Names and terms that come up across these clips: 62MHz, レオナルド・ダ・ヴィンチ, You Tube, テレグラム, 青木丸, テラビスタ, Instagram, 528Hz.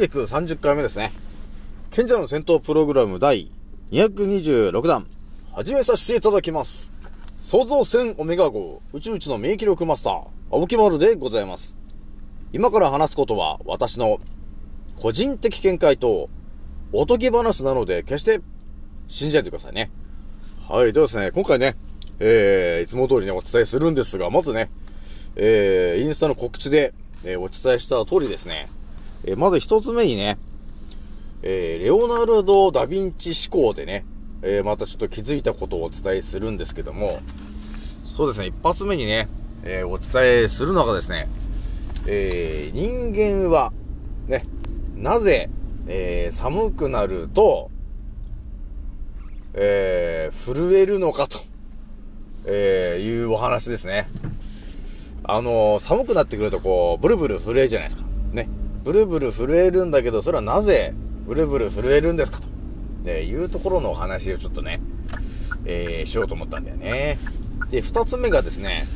330回目ですね。賢者の戦闘プログラム第226弾、始めさせていただきます。創造戦オメガ号、宇宙一の免疫力マスター、青木丸でございます。今から話すことは私の個人的見解とおとぎ話なので、決して信じないでくださいね。はい、ではですね、今回ね、いつも通りね、お伝えするんですが、まずね、インスタの告知で、お伝えした通りですね、まず一つ目にね、レオナルド・ダ・ヴィンチ思考でね、またちょっと気づいたことをお伝えするんですけども、そうですね、一発目にね、お伝えするのがですね、人間は、ね、なぜ、寒くなると、震えるのかと、いうお話ですね。寒くなってくるとこう、ブルブル震えるじゃないですか。ね。ブルブル震えるんだけど、それはなぜブルブル震えるんですかというところのお話をちょっとね、しようと思ったんだよね。で、二つ目がですね、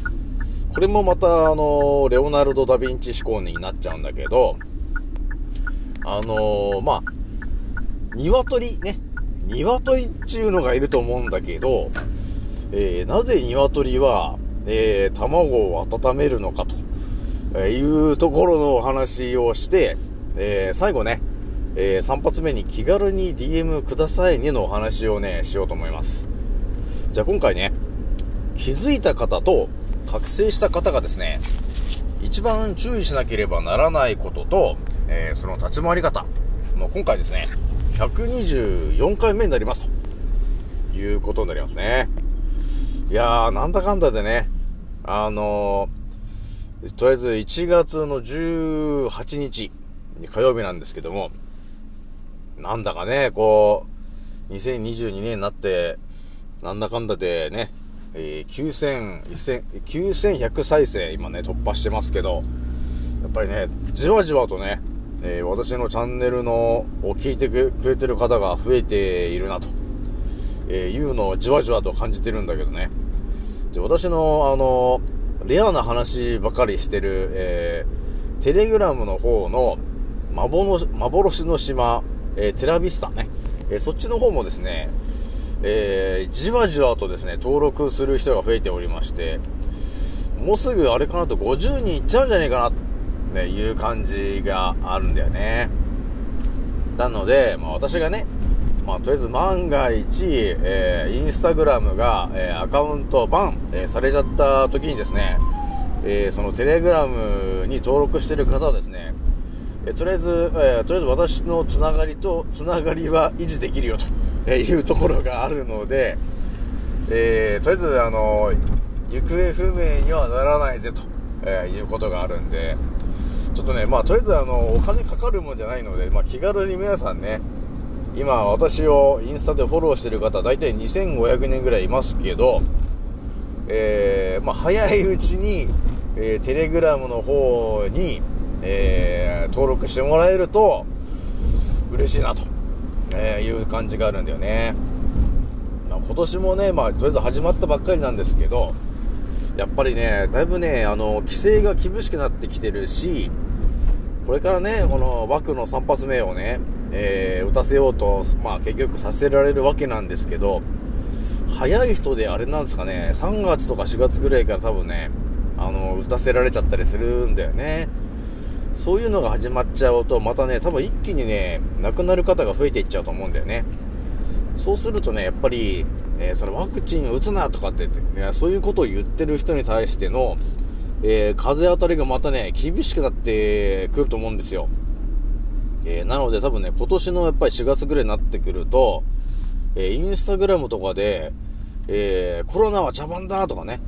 これもまたレオナルド・ダ・ヴィンチ思考になっちゃうんだけど、まあ、鶏ね、鶏っていうのがいると思うんだけど、なぜ鶏は、卵を温めるのかと。いうところのお話をして、最後ね、3発目に気軽に DM くださいねのお話をね、しようと思います。じゃあ今回ね、気づいた方と覚醒した方がですね、一番注意しなければならないことと、その立ち回り方、もう今回ですね、124回目になりますということになりますね。いやー、なんだかんだでね、とりあえず1月の18日、火曜日なんですけども、なんだかね、こう、2022年になって、なんだかんだでね、9100再生、今ね、突破してますけど、やっぱりね、じわじわとね、私のチャンネルのを聞いてくれてる方が増えているなと、いうのをじわじわと感じてるんだけどね。で、私の、レアな話ばかりしてる、テレグラムの方の幻の島、テラビスタね、そっちの方もですね、じわじわとですね、登録する人が増えておりまして、もうすぐあれかなと50人いっちゃうんじゃねえかなという感じがあるんだよね。なので、まあ、私がね、まあ、とりあえず万が一、インスタグラムが、アカウントバン、されちゃった時にですね、そのテレグラムに登録してる方はですね、とりあえず私のつながりは維持できるよというところがあるので、とりあえず行方不明にはならないぜと、いうことがあるんで、ちょっとね、まあとりあえずお金かかるもんじゃないので、まあ気軽に皆さんね、今、私をインスタでフォローしてる方、だいたい2500人ぐらいいますけど、まあ、早いうちに、テレグラムの方に、登録してもらえると、嬉しいな、と、いう感じがあるんだよね。まあ、今年もね、まあ、とりあえず始まったばっかりなんですけど、やっぱりね、だいぶね、規制が厳しくなってきてるし、これからね、この枠の3発目をね、打たせようと、まあ結局させられるわけなんですけど、早い人であれなんですかね、3月とか4月ぐらいから多分ね、打たせられちゃったりするんだよね。そういうのが始まっちゃうと、またね、多分一気にね、亡くなる方が増えていっちゃうと思うんだよね。そうするとね、やっぱり、そのワクチン打つなとかって、ね、そういうことを言ってる人に対しての、風当たりがまたね、厳しくなってくると思うんですよ。なので多分ね、今年のやっぱり4月ぐらいになってくると、インスタグラムとかで、コロナは茶番だとかね、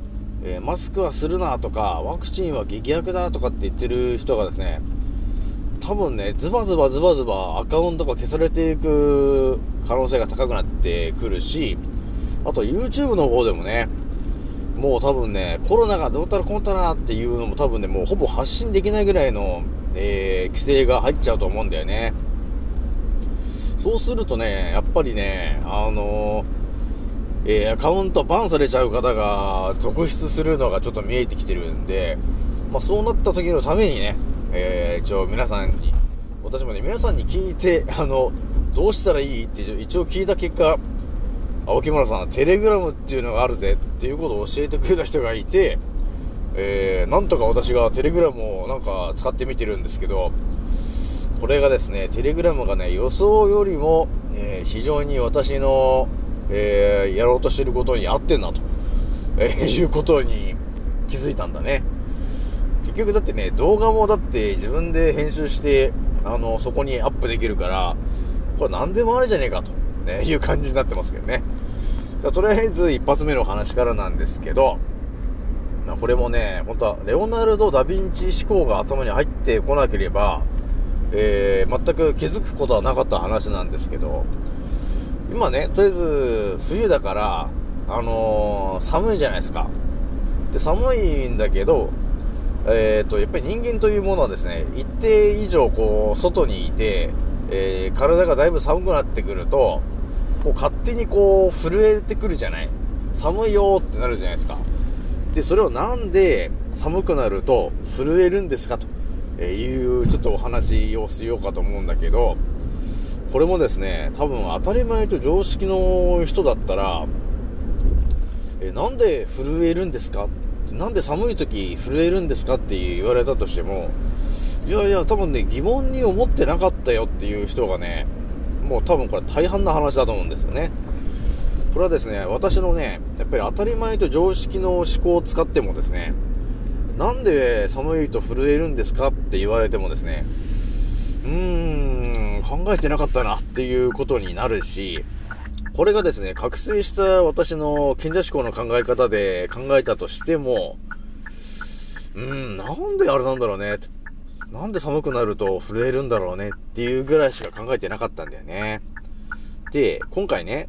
マスクはするなとか、ワクチンは劇薬だとかって言ってる人がですね、多分ね、ズバズバアカウントが消されていく可能性が高くなってくるし、あと YouTube の方でもね、もう多分ね、コロナがどうたらこうたらっていうのも多分ね、もうほぼ発信できないぐらいの、規制が入っちゃうと思うんだよね。そうするとね、やっぱりね、アカウントバンされちゃう方が続出するのがちょっと見えてきてるんで、まあ、そうなった時のためにね、一応皆さんに、私もね、皆さんに聞いて、どうしたらいいって一応聞いた結果、青木村さん、テレグラムっていうのがあるぜっていうことを教えてくれた人がいて、なんとか私がテレグラムをなんか使ってみてるんですけど、これがですね、テレグラムがね、予想よりも、非常に私の、やろうとしてることに合ってんなと、いうことに気づいたんだね。結局だってね、動画もだって自分で編集して、そこにアップできるから、これ何でもあれじゃねえかと、ね、いう感じになってますけどね。とりあえず一発目の話からなんですけど、これもね、本当はレオナルド・ダ・ヴィンチ思考が頭に入ってこなければ、全く気づくことはなかった話なんですけど、今ね、とりあえず冬だから、寒いじゃないですか。で、寒いんだけど、やっぱり人間というものはですね、一定以上こう外にいて、体がだいぶ寒くなってくると、こう勝手にこう震えてくるじゃない。寒いよーってなるじゃないですか。で、それをなんで寒くなると震えるんですかと。いうちょっとお話をしようかと思うんだけど、これもですね、多分当たり前と常識の人だったら、なんで震えるんですか、なんで寒い時震えるんですかって言われたとしても、いやいや多分ね、疑問に思ってなかったよっていう人がね、もう多分これ大半な話だと思うんですよね。これはですね、私のね、やっぱり当たり前と常識の思考を使ってもですね、なんで寒いと震えるんですかって言われてもですね、考えてなかったなっていうことになるし、これがですね、覚醒した私の賢者思考の考え方で考えたとしても、なんであれなんだろうね、なんで寒くなると震えるんだろうねっていうぐらいしか考えてなかったんだよね。で、今回ね、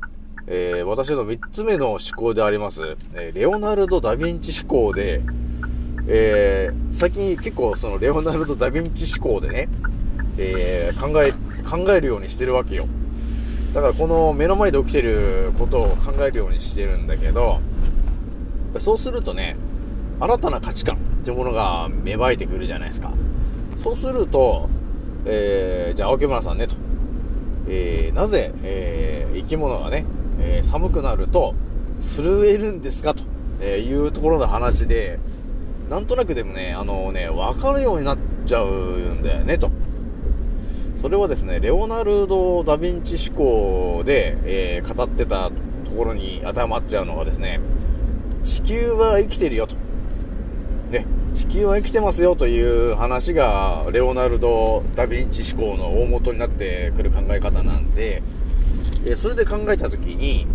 私の3つ目の思考であります、レオナルド・ダ・ヴィンチ思考で、最近結構そのレオナルド・ダ・ヴィンチ思考でね、考えるようにしてるわけよ。だからこの目の前で起きてることを考えるようにしてるんだけど、そうするとね、新たな価値観っていうものが芽生えてくるじゃないですか。そうすると、じゃあ青木村さんねと、なぜ、生き物がね、寒くなると震えるんですかというところの話で、なんとなくでもね、分かるようになっちゃうんだよね、と。それはですね、レオナルド・ダ・ヴィンチ思考で、語ってたところに当てはまっちゃうのがですね、地球は生きてるよ、と。ね、地球は生きてますよ、という話が、レオナルド・ダ・ヴィンチ思考の大元になってくる考え方なんで、それで考えたときに、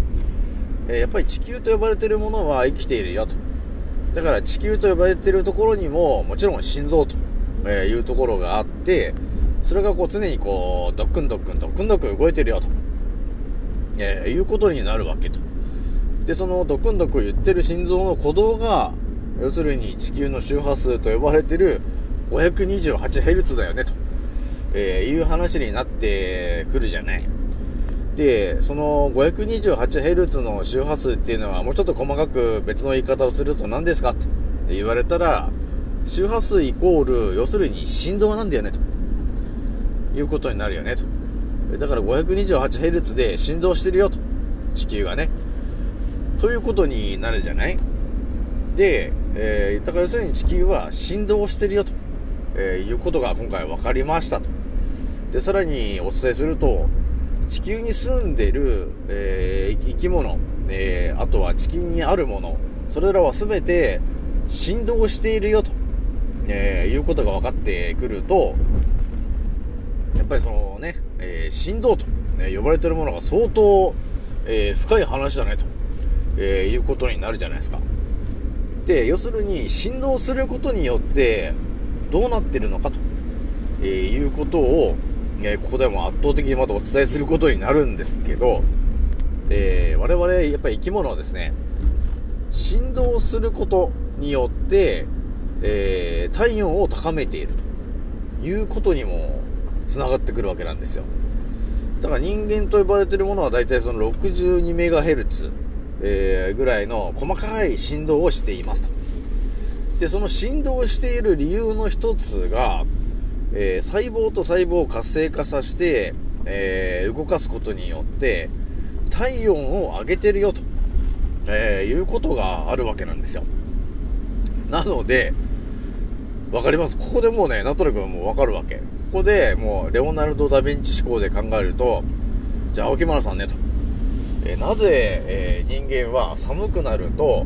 やっぱり地球と呼ばれてるものは生きているよ、と。だから地球と呼ばれているところにも、もちろん心臓というところがあって、それがこう常にこう、ドックンドックン動いてるよと、いうことになるわけと。で、そのドックンドックン言ってる心臓の鼓動が、要するに地球の周波数と呼ばれている 528Hz だよねと、いう話になってくるじゃない。で、その 528Hz の周波数っていうのはもうちょっと細かく別の言い方をすると何ですかって言われたら、周波数イコール要するに振動なんだよねということになるよねと。だから 528Hz で振動してるよと、地球がね。ということになるじゃない。で、だから要するに地球は振動してるよと、いうことが今回分かりましたと。でさらにお伝えすると、地球に住んでる、生き物、あとは地球にあるもの、それらは全て振動しているよと、いうことが分かってくると、やっぱりそのね、振動と、呼ばれてるものが相当、深い話だねと、いうことになるじゃないですか。で要するに振動することによってどうなってるのかと、いうことを、ここでも圧倒的にまたお伝えすることになるんですけど、我々やっぱり生き物はですね、振動することによって、体温を高めているということにもつながってくるわけなんですよ。だから人間と呼ばれているものはだいたいその 62MHz、ぐらいの細かい振動をしていますと。でその振動をしている理由の一つが、細胞と細胞を活性化させて、動かすことによって体温を上げてるよと、いうことがあるわけなんですよ。なのでわかります。ここでもうね、なんとなくもうわかるわけ。ここでもうレオナルド・ダ・ヴィンチ思考で考えると、じゃあ青木マラさんねと、なぜ、人間は寒くなると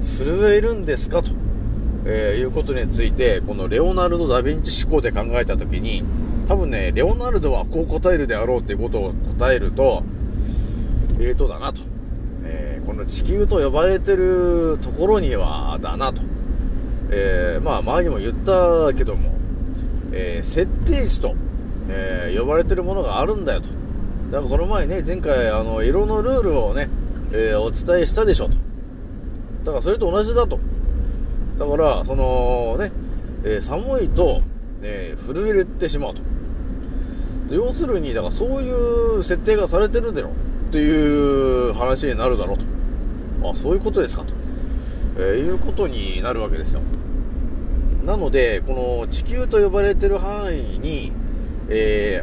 震えるんですかと、いうことについて、このレオナルド・ダ・ヴィンチ思考で考えたときに、多分ね、レオナルドはこう答えるであろうっていうことを答えると、だなと、この地球と呼ばれてるところにはだなと、まあ前にも言ったけども、設定値と、呼ばれてるものがあるんだよと。だからこの前ね、前回色のルールをね、お伝えしたでしょと。だからそれと同じだと。だからそのね、寒いと、震えてしまうと。要するにだからそういう設定がされてるだろうという話になるだろうと。あ、そういうことですかと、いうことになるわけですよ。なのでこの地球と呼ばれてる範囲に、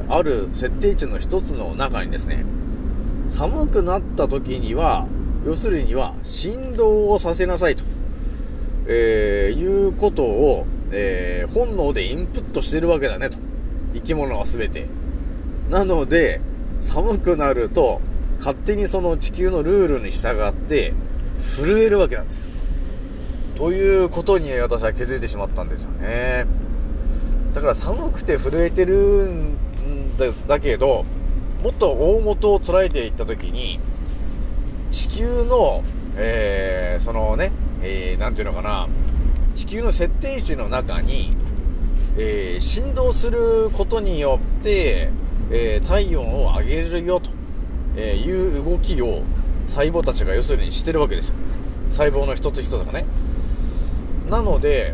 ある設定値の一つの中にですね、寒くなった時には要するには振動をさせなさいと、いうことを、本能でインプットしてるわけだねと、生き物は全て。なので寒くなると勝手にその地球のルールに従って震えるわけなんですよ。ということに私は気づいてしまったんですよね。だから寒くて震えてるんだけど、もっと大元を捉えていったときに、地球の、そのね、なんていうのかな、地球の設定値の中に、振動することによって、体温を上げるよと、いう動きを細胞たちが要するにしてるわけですよ。細胞の一つ一つがね。なので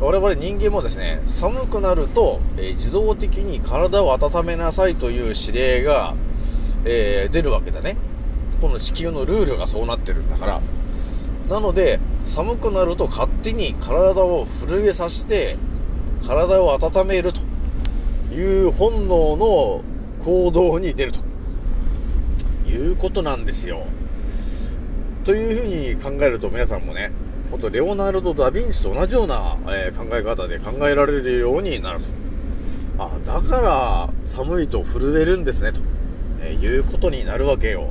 我々人間もですね、寒くなると、自動的に体を温めなさいという指令が、出るわけだね。この地球のルールがそうなってるんだから。なので寒くなると勝手に体を震えさせて体を温めるという本能の行動に出るということなんですよ。というふうに考えると、皆さんもね、本当レオナルド・ダ・ヴィンチと同じような、考え方で考えられるようになると。あ、だから寒いと震えるんですねと、いうことになるわけよ。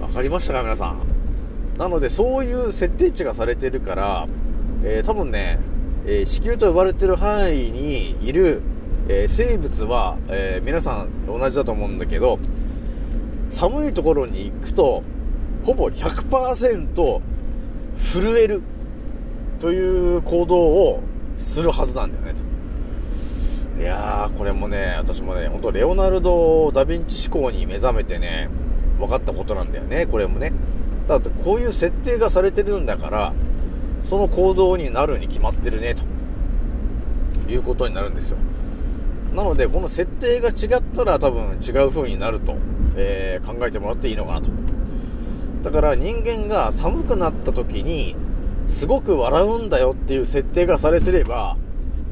わかりましたか皆さん。なのでそういう設定値がされてるから、多分ね、地球と呼ばれてる範囲にいる、生物は、皆さん同じだと思うんだけど、寒いところに行くとほぼ 100% 震えるという行動をするはずなんだよねと。いやー、これもね、私もね、本当レオナルド・ダ・ヴィンチ思考に目覚めてね、分かったことなんだよね、これもね。だってこういう設定がされてるんだから、その行動になるに決まってるねということになるんですよ。なのでこの設定が違ったら多分違う風になると、考えてもらっていいのかなと。だから人間が寒くなった時にすごく笑うんだよっていう設定がされてれば、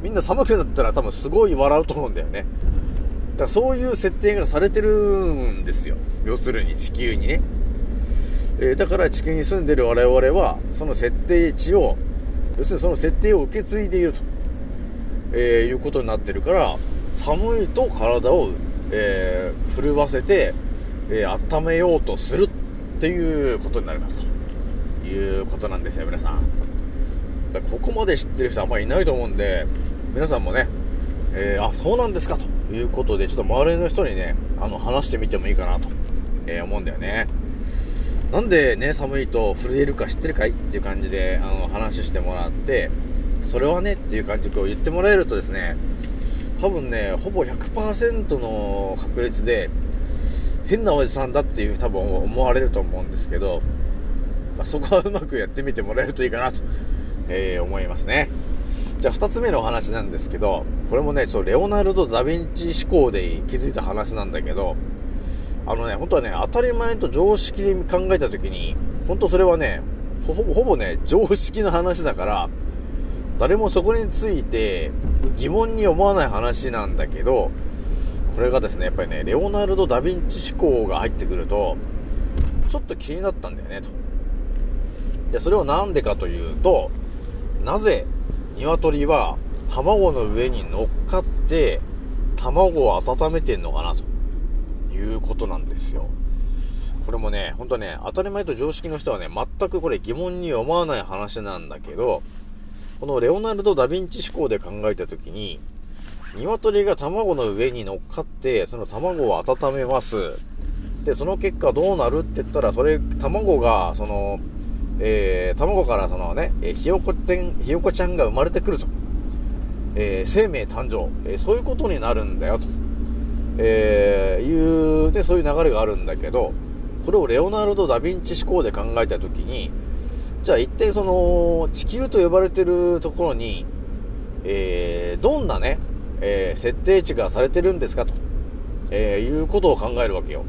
みんな寒くなったら多分すごい笑うと思うんだよね。だからそういう設定がされてるんですよ、要するに地球にね。だから地球に住んでる我々はその設定値を、要するにその設定を受け継いでいると、いうことになってるから、寒いと体を、震わせて、温めようとするっていうことになりますということなんですよ、皆さん。だからここまで知ってる人あんまりいないと思うんで、皆さんもね、あ、そうなんですかということで、ちょっと周りの人にね、話してみてもいいかなと、思うんだよね。なんでね、寒いと震えるか知ってるかいっていう感じで話してもらって、それはねっていう感じで言ってもらえるとですね、多分ね、ほぼ 100% の確率で変なおじさんだっていう多分思われると思うんですけど、まあ、そこはうまくやってみてもらえるといいかなと、思いますね。じゃあ2つ目のお話なんですけど、これもね、レオナルド・ダ・ヴィンチ思考で気づいた話なんだけど、本当はね、当たり前と常識で考えたときに、本当それはね、ほぼね、常識の話だから、誰もそこについて疑問に思わない話なんだけど、これがですね、やっぱりね、レオナルド・ダ・ヴィンチ思考が入ってくると、ちょっと気になったんだよね、と。で、それはなんでかというと、なぜ鶏は卵の上に乗っかって、卵を温めてんのかな、と。いうことなんですよ。これもね、本当ね、当たり前と常識の人はね、全くこれ疑問に思わない話なんだけど、このレオナルド・ダ・ヴィンチ思考で考えたときに、鶏が卵の上に乗っかって、その卵を温めます。で、その結果どうなるって言ったら、それ、卵が、卵からそのね、ひよこちゃんが生まれてくると。生命誕生。そういうことになるんだよと。そういう流れがあるんだけど、これをレオナルド・ダ・ヴィンチ思考で考えたときに、じゃあ一体その地球と呼ばれてるところに、どんなね、設定値がされてるんですかと、いうことを考えるわけよ。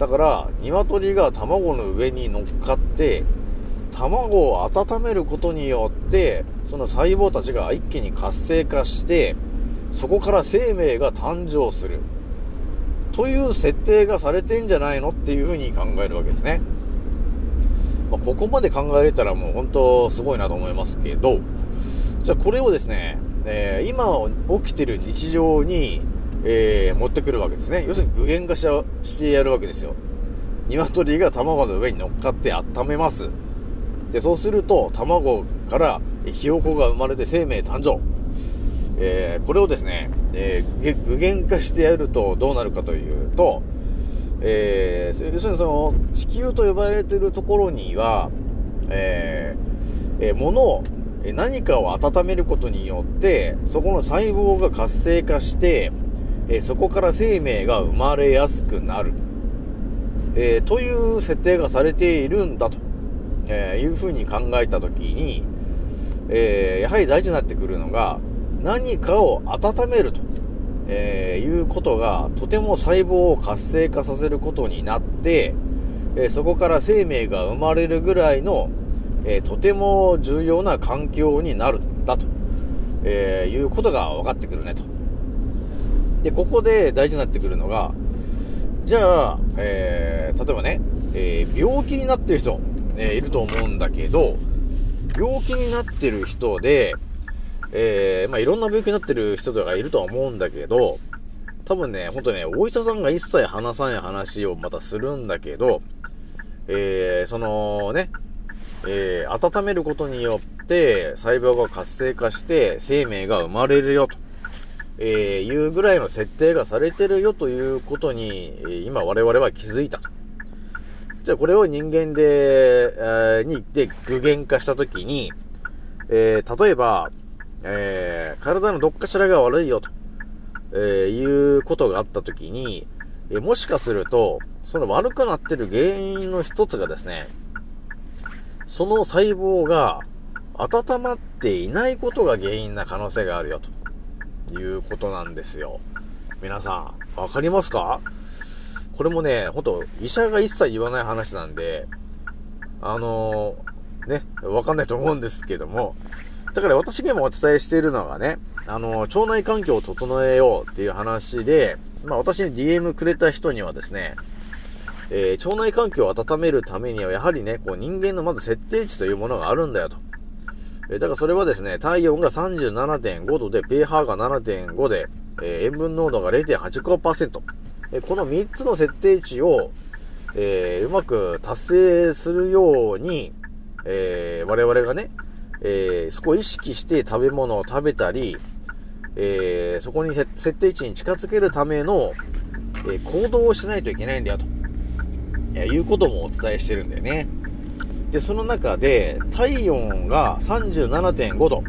だから鶏が卵の上に乗っかって卵を温めることによって、その細胞たちが一気に活性化して、そこから生命が誕生するという設定がされてんじゃないのっていうふうに考えるわけですね。まあ、ここまで考えれたらもう本当すごいなと思いますけど、じゃあこれをですね、今起きてる日常に、持ってくるわけですね。要するに具現化してやるわけですよ。鶏が卵の上に乗っかって温めます。で、そうすると卵からひよこが生まれて生命誕生。これをですね、具現化してやるとどうなるかというと、要するにその地球と呼ばれているところには、何かを温めることによってそこの細胞が活性化して、そこから生命が生まれやすくなる、という設定がされているんだと、いうふうに考えたときに、やはり大事になってくるのが何かを温めると、いうことがとても細胞を活性化させることになって、そこから生命が生まれるぐらいの、とても重要な環境になるんだと、いうことが分かってくるねと。で、ここで大事になってくるのが、じゃあ、例えばね、病気になってる人、いると思うんだけど、病気になってる人でいろんな病気になってる人とかいるとは思うんだけど、多分ね、ほんとね、お医者さんが一切話さない話をまたするんだけど、温めることによって細胞が活性化して生命が生まれるよと、いうぐらいの設定がされてるよということに今我々は気づいたと。じゃあこれを人間で具現化したときに、例えば体のどっかしらが悪いよと、いうことがあったときに、もしかするとその悪くなってる原因の一つがですね、その細胞が温まっていないことが原因な可能性があるよということなんですよ。皆さんわかりますか？これもね、ほんと医者が一切言わない話なんで、わかんないと思うんですけども、だから私が今お伝えしているのがね、腸内環境を整えようっていう話で、まあ私に DM くれた人にはですね、腸内環境を温めるためにはやはりね、こう人間のまず設定値というものがあるんだよと。だからそれはですね、体温が 37.5 度で pH が 7.5 で、塩分濃度が 0.85%、この3つの設定値を、うまく達成するように、我々がね、そこを意識して食べ物を食べたり、そこに設定値に近づけるための、行動をしないといけないんだよと、いうこともお伝えしてるんだよね。で、その中で体温が 37.5 度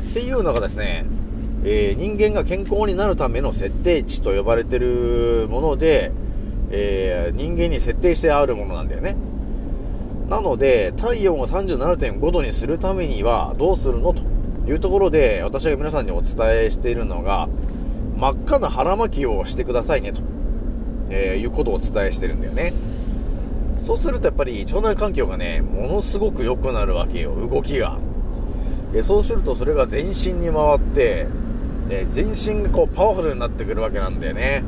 っていうのがですね、人間が健康になるための設定値と呼ばれてるもので、人間に設定してあるものなんだよね。なので体温を 37.5 度にするためにはどうするのというところで、私が皆さんにお伝えしているのが、真っ赤な腹巻きをしてくださいねと、いうことをお伝えしてるんだよね。そうするとやっぱり腸内環境がね、ものすごく良くなるわけよ、動きが。そうするとそれが全身に回って、全身がこうパワフルになってくるわけなんだよね。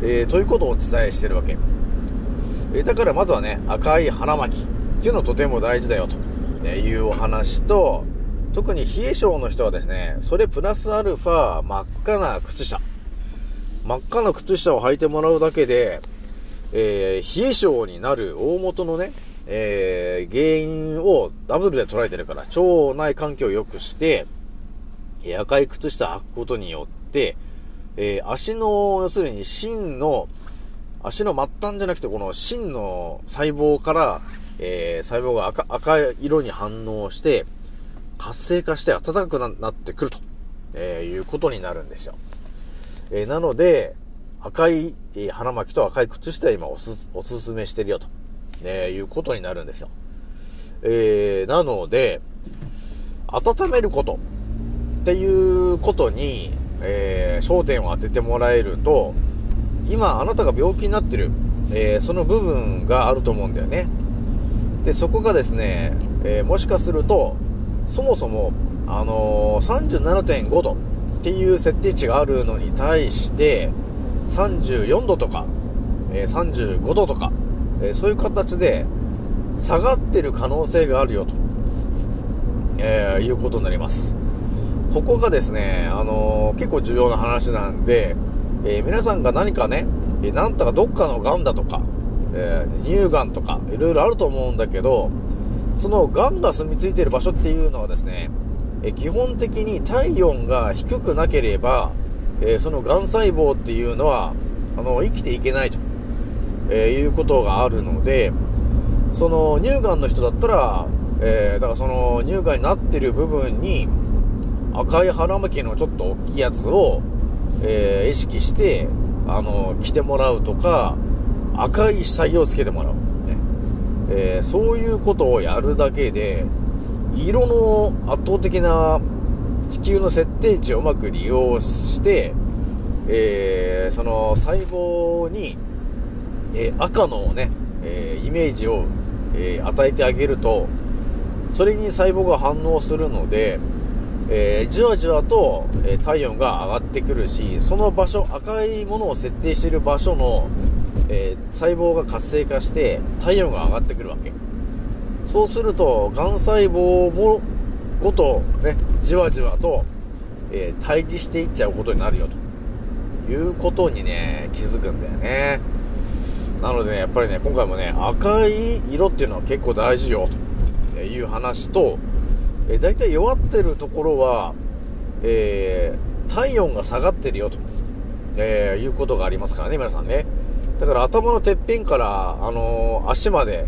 ということをお伝えしてるわけ。だからまずはね、赤い腹巻きっていうのはとても大事だよというお話と、特に冷え性の人はですね、それプラスアルファ真っ赤な靴下。真っ赤な靴下を履いてもらうだけで、冷え性になる大元のね、原因をダブルで捉えてるから、腸内環境を良くして、赤い靴下を履くことによって、足の、要するに芯の、足の末端じゃなくて、この芯の細胞から、細胞が 赤い色に反応して、活性化して暖かく なってくると、いうことになるんですよ。なので、赤い腹巻きと赤い靴下は今おすすめしてるよと、いうことになるんですよ。なので、温めることっていうことに、焦点を当ててもらえると、今あなたが病気になってる、その部分があると思うんだよね。で、そこがですね、もしかすると、そもそも、37.5 度っていう設定値があるのに対して、34度とか、35度とか、そういう形で下がってる可能性があるよと、いうことになります。ここがですね、結構重要な話なんで、皆さんが何かね、なんとかどっかの癌だとか、乳癌とか、いろいろあると思うんだけど、その癌が住み着いている場所っていうのはですね、基本的に体温が低くなければ、その癌細胞っていうのは生きていけないと、いうことがあるので、その乳がんの人だったら、だからその乳がんになってる部分に赤い腹巻きのちょっと大きいやつを、意識して着てもらうとか、赤い下着をつけてもらう、ね、そういうことをやるだけで、色の圧倒的な地球の設定値をうまく利用して、その細胞に、赤のね、イメージを、与えてあげると、それに細胞が反応するので、じわじわと、体温が上がってくるし、その場所、赤いものを設定している場所の、細胞が活性化して体温が上がってくるわけ。そうするとがん細胞もごと、ね、じわじわと、対峙していっちゃうことになるよということにね、気づくんだよね。なので、ね、やっぱりね、今回もね、赤い色っていうのは結構大事よという話と、だいたい弱ってるところは、体温が下がってるよと、いうことがありますからね、皆さんね。だから頭のてっぺんから、足まで、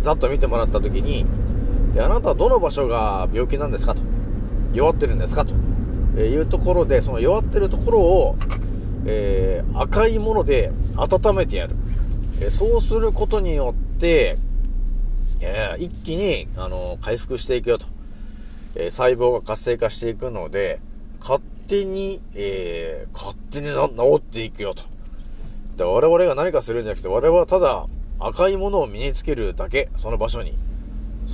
ざっと見てもらったときに、あなたはどの場所が病気なんですかと、弱ってるんですかというところで、その弱ってるところを、赤いもので温めてやる。そうすることによって、一気に回復していくよと、細胞が活性化していくので、勝手に治っていくよと。で、我々が何かするんじゃなくて、我々はただ赤いものを身につけるだけ、その場所に。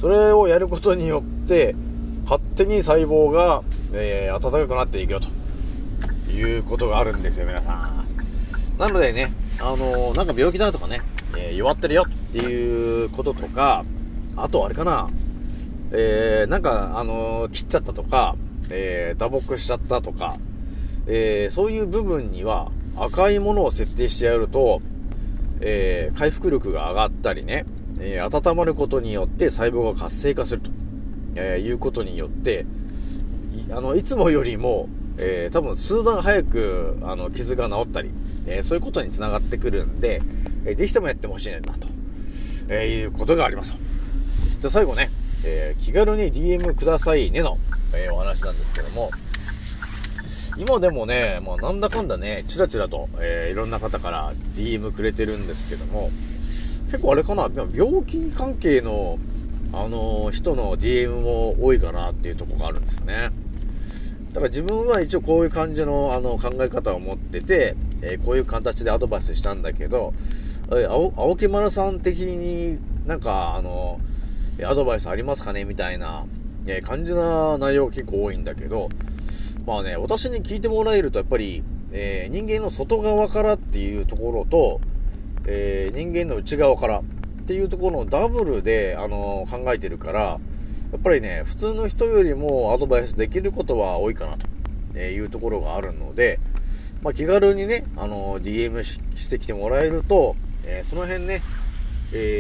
それをやることによって、勝手に細胞が、暖かくなっていくよということがあるんですよ、皆さん。なのでね、なんか病気だとかね、弱ってるよっていうこととか、あとあれかな、なんか切っちゃったとか、打撲しちゃったとか、そういう部分には赤いものを設定してやると、回復力が上がったりね、温まることによって細胞が活性化すると、いうことによっていつもよりも、多分数段早く傷が治ったり、そういうことにつながってくるんで、ぜひともやってほしいねんなと、いうことがあります。じゃあ最後ね、気軽に DM くださいねの、お話なんですけども、今でもね、まあ、なんだかんだね、チラチラと、いろんな方から DM くれてるんですけども、結構あれかな、病気関係の、人の DM も多いかなっていうところがあるんですよね。だから自分は一応こういう感じの、考え方を持ってて、こういう形でアドバイスしたんだけど、青木丸さん的になんか、アドバイスありますかねみたいな、感じな内容が結構多いんだけど、まあね、私に聞いてもらえるとやっぱり、人間の外側からっていうところと、人間の内側からっていうところのダブルで、考えてるから、やっぱりね、普通の人よりもアドバイスできることは多いかなというところがあるので、まあ、気軽にね、DM してきてもらえると、その辺ね、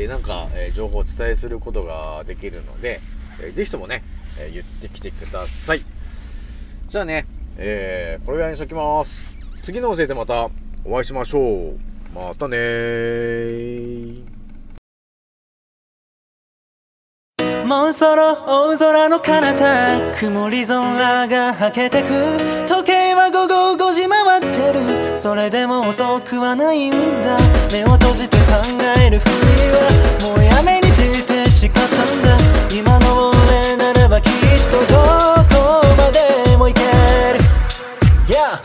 なんか、情報をお伝えすることができるので、ぜひともね、言ってきてください。じゃあね、これぐらいにしときます。次のおせいでまたお会いしましょう。またねー。もうそろ大空の彼方、曇り空がはけてく。時計は午後5時回ってる。それでも遅くはないんだ。目を閉じて考えるふりはもうやめにして誓ったんだ。今の俺ならばきっとどこまでも行ける。Yeah!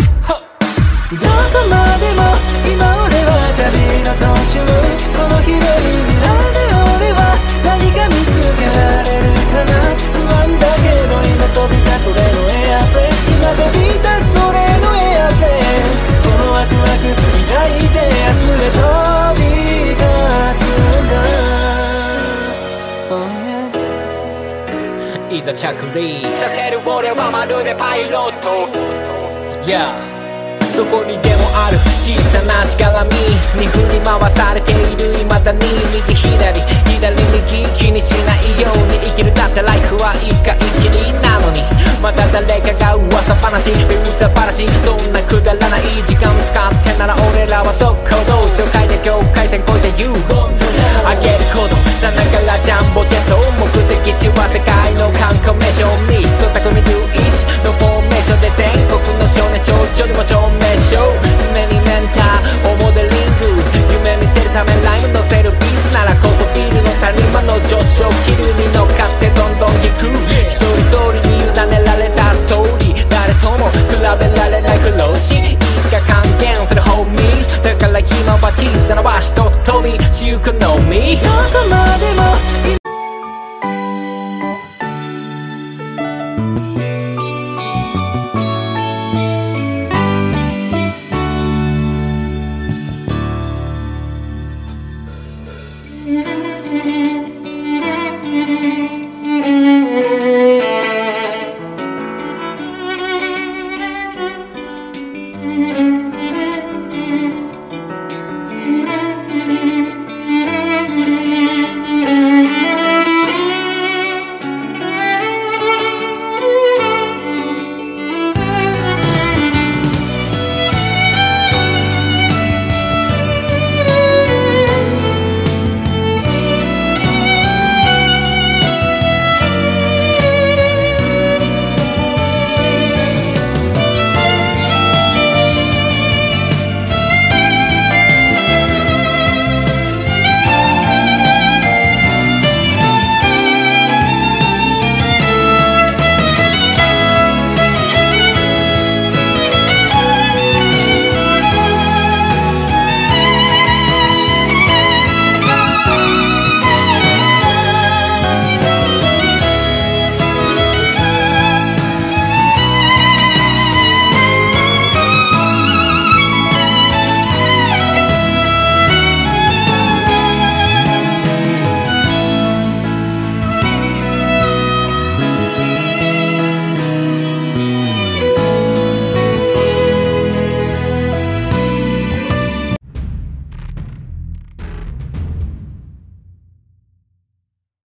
どこまでも今俺は旅の途中。この広い未来で俺は何か見つけられるかな。不安だけど今飛び立つ俺のエアフェイス。今飛び立つ俺のエアフェイス。このワクワク抱いて明日へ飛び立つんだ。Oh yeah. いざ着陸させる俺はまるでパイロット。 Yeah!どこにでもある小さなしがらみに振り回されている。未だに右左左右気にしないように生きる。だってライフは一回きりなのにまた誰かが噂話噂話。そんなくだらない時間使ってなら俺らは速攻動。紹介で境界線越えて You あげる鼓動さながらジャンボジェット。目的地は世界の観光名所ミスト匠ルイチのフォーメーションで全国の少年少女にも証明。